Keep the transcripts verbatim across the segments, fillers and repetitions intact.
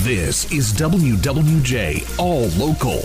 This is W W J All Local.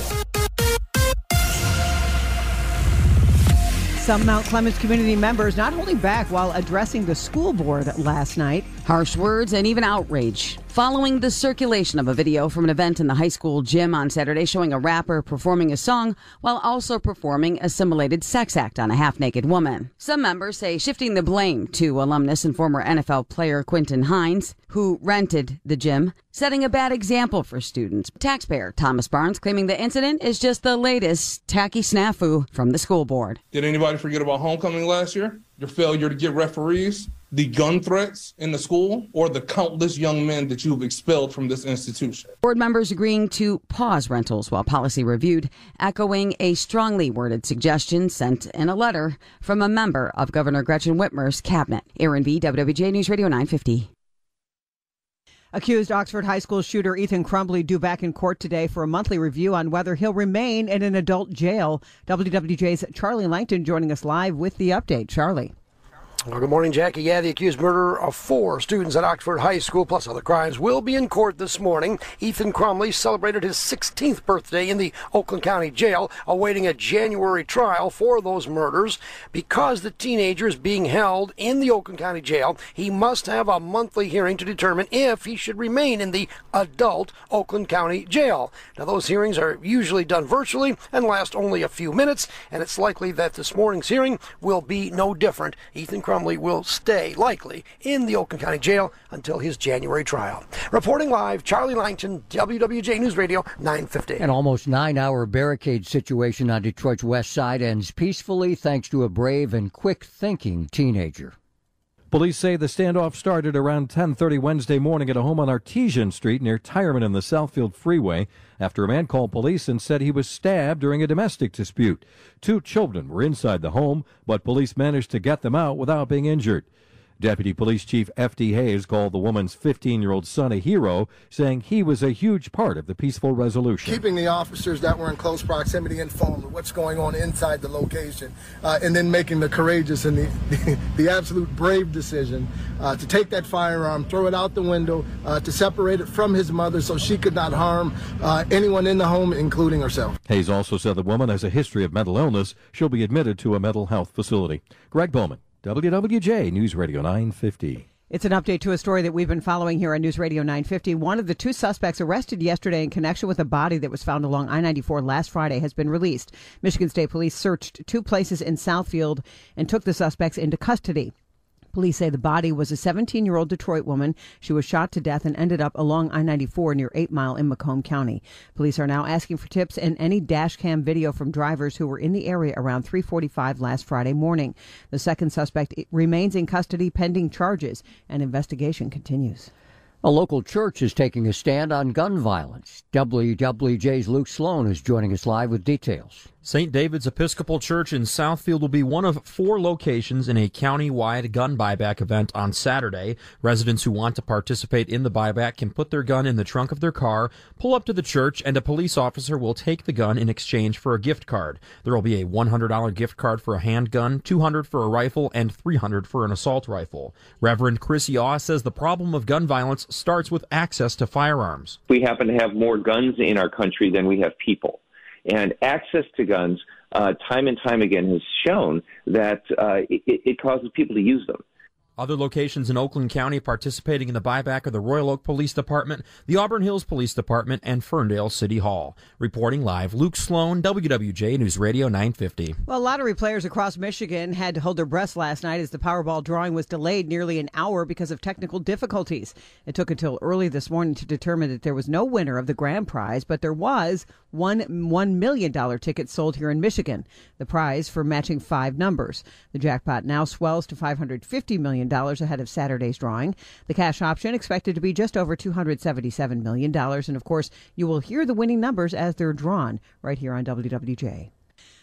Some Mount Clemens community members not holding back while addressing the school board last night. Harsh words and even outrage following the circulation of a video from an event in the high school gym on Saturday showing a rapper performing a song while also performing a simulated sex act on a half-naked woman. Some members say shifting the blame to alumnus and former N F L player Quentin Hines, who rented the gym, setting a bad example for students. Taxpayer Thomas Barnes claiming the incident is just the latest tacky snafu from the school board. Did anybody forget about homecoming last year? Your failure to get referees, the gun threats in the school, or the countless young men that you've expelled from this institution? Board members agreeing to pause rentals while policy reviewed, echoing a strongly worded suggestion sent in a letter from a member of Governor Gretchen Whitmer's cabinet. Aaron B., W W J News Radio nine fifty. Accused Oxford High School shooter Ethan Crumbley due back in court today for a monthly review on whether he'll remain in an adult jail. W W J's Charlie Langton joining us live with the update. Charlie. Well, good morning, Jackie. Yeah, the accused murder of four students at Oxford High School, plus other crimes, will be in court this morning. Ethan Crumbley celebrated his sixteenth birthday in the Oakland County Jail, awaiting a January trial for those murders. Because the teenager is being held in the Oakland County Jail, he must have a monthly hearing to determine if he should remain in the adult Oakland County Jail. Now, those hearings are usually done virtually and last only a few minutes, and it's likely that this morning's hearing will be no different. Ethan Crumbley will stay, likely, in the Oakland County Jail until his January trial. Reporting live, Charlie Langton, W W J News Radio nine fifty. An almost nine-hour barricade situation on Detroit's west side ends peacefully thanks to a brave and quick-thinking teenager. Police say the standoff started around ten thirty Wednesday morning at a home on Artesian Street near Tireman in the Southfield Freeway after a man called police and said he was stabbed during a domestic dispute. Two children were inside the home, but police managed to get them out without being injured. Deputy Police Chief F D Hayes called the woman's fifteen-year-old son a hero, saying he was a huge part of the peaceful resolution. Keeping the officers that were in close proximity informed of what's going on inside the location, uh, and then making the courageous and the, the, the absolute brave decision uh, to take that firearm, throw it out the window, uh, to separate it from his mother so she could not harm uh, anyone in the home, including herself. Hayes also said the woman has a history of mental illness. She'll be admitted to a mental health facility. Greg Bowman, W W J News Radio nine fifty. It's an update to a story that we've been following here on News Radio nine fifty. One of the two suspects arrested yesterday in connection with a body that was found along I ninety-four last Friday has been released. Michigan State Police searched two places in Southfield and took the suspects into custody. Police say the body was a seventeen-year-old Detroit woman. She was shot to death and ended up along I ninety-four near eight mile in Macomb County. Police are now asking for tips and any dash cam video from drivers who were in the area around three forty-five last Friday morning. The second suspect remains in custody pending charges, and investigation continues. A local church is taking a stand on gun violence. W W J's Luke Sloan is joining us live with details. Saint David's Episcopal Church in Southfield will be one of four locations in a county-wide gun buyback event on Saturday. Residents who want to participate in the buyback can put their gun in the trunk of their car, pull up to the church, and a police officer will take the gun in exchange for a gift card. There will be a one hundred dollars gift card for a handgun, two hundred dollars for a rifle, and three hundred dollars for an assault rifle. Reverend Chris Yaw says the problem of gun violence starts with access to firearms. We happen to have more guns in our country than we have people. And access to guns, uh, time and time again, has shown that uh, it, it causes people to use them. Other locations in Oakland County participating in the buyback are the Royal Oak Police Department, the Auburn Hills Police Department, and Ferndale City Hall. Reporting live, Luke Sloan, W W J News Radio nine fifty. Well, lottery players across Michigan had to hold their breaths last night as the Powerball drawing was delayed nearly an hour because of technical difficulties. It took until early this morning to determine that there was no winner of the grand prize, but there was one one million dollars ticket sold here in Michigan, the prize for matching five numbers. The jackpot now swells to five hundred fifty million dollars. two hundred million dollars ahead of Saturday's drawing. The cash option expected to be just over two hundred seventy-seven million dollars. And, of course, you will hear the winning numbers as they're drawn right here on W W J.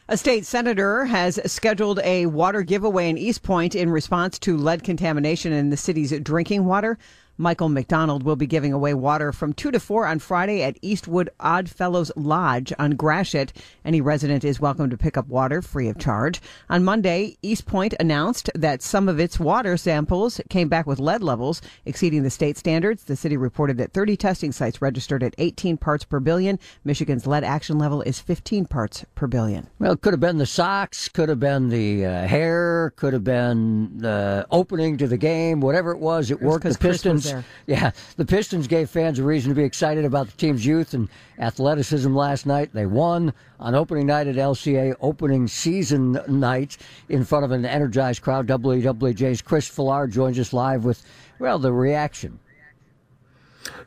A state senator has scheduled a water giveaway in East Point in response to lead contamination in the city's drinking water. Michael McDonald will be giving away water from two to four on Friday at Eastwood Odd Fellows Lodge on Gratiot. Any resident is welcome to pick up water free of charge. On Monday, East Point announced that some of its water samples came back with lead levels exceeding the state standards. The city reported that thirty testing sites registered at eighteen parts per billion. Michigan's lead action level is fifteen parts per billion. Well, it could have been the socks, could have been the uh, hair, could have been the opening to the game, whatever it was. It worked. The Pistons. There. Yeah, the Pistons gave fans a reason to be excited about the team's youth and athleticism last night. They won on opening night at L C A, opening season night, in front of an energized crowd. W W J's Chris Fillard joins us live with, well, the reaction.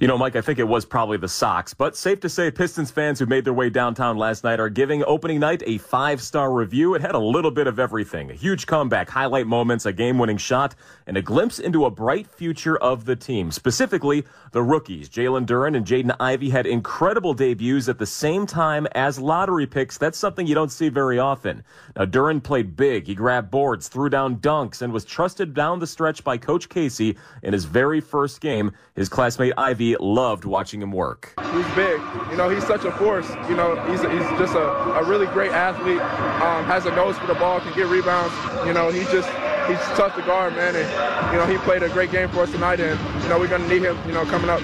You know, Mike, I think it was probably the Sox, but safe to say Pistons fans who made their way downtown last night are giving opening night a five-star review. It had a little bit of everything. A huge comeback, highlight moments, a game-winning shot, and a glimpse into a bright future of the team. Specifically, the rookies, Jalen Duren and Jaden Ivey, had incredible debuts at the same time as lottery picks. That's something you don't see very often. Now, Duren played big. He grabbed boards, threw down dunks, and was trusted down the stretch by Coach Casey in his very first game. His classmate Ivey loved watching him work. He's big. You know, he's such a force. You know, he's, he's just a, a really great athlete, um, has a nose for the ball, can get rebounds. You know, he just, he's tough to guard, man. And, you know, he played a great game for us tonight, and, you know, we're going to need him, you know, coming up.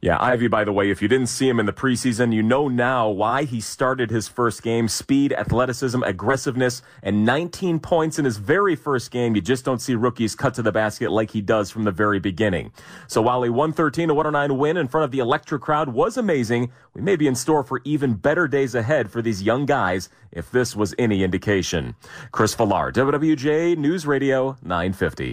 Yeah, Ivey, by the way, if you didn't see him in the preseason, you know now why he started his first game. Speed, athleticism, aggressiveness, and nineteen points in his very first game. You just don't see rookies cut to the basket like he does from the very beginning. So while a one thirteen to one oh nine win in front of the electric crowd was amazing, we may be in store for even better days ahead for these young guys, if this was any indication. Chris Fillard, W W J News Radio nine fifty.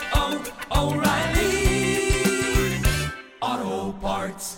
oh, oh, O'Reilly Auto Parts.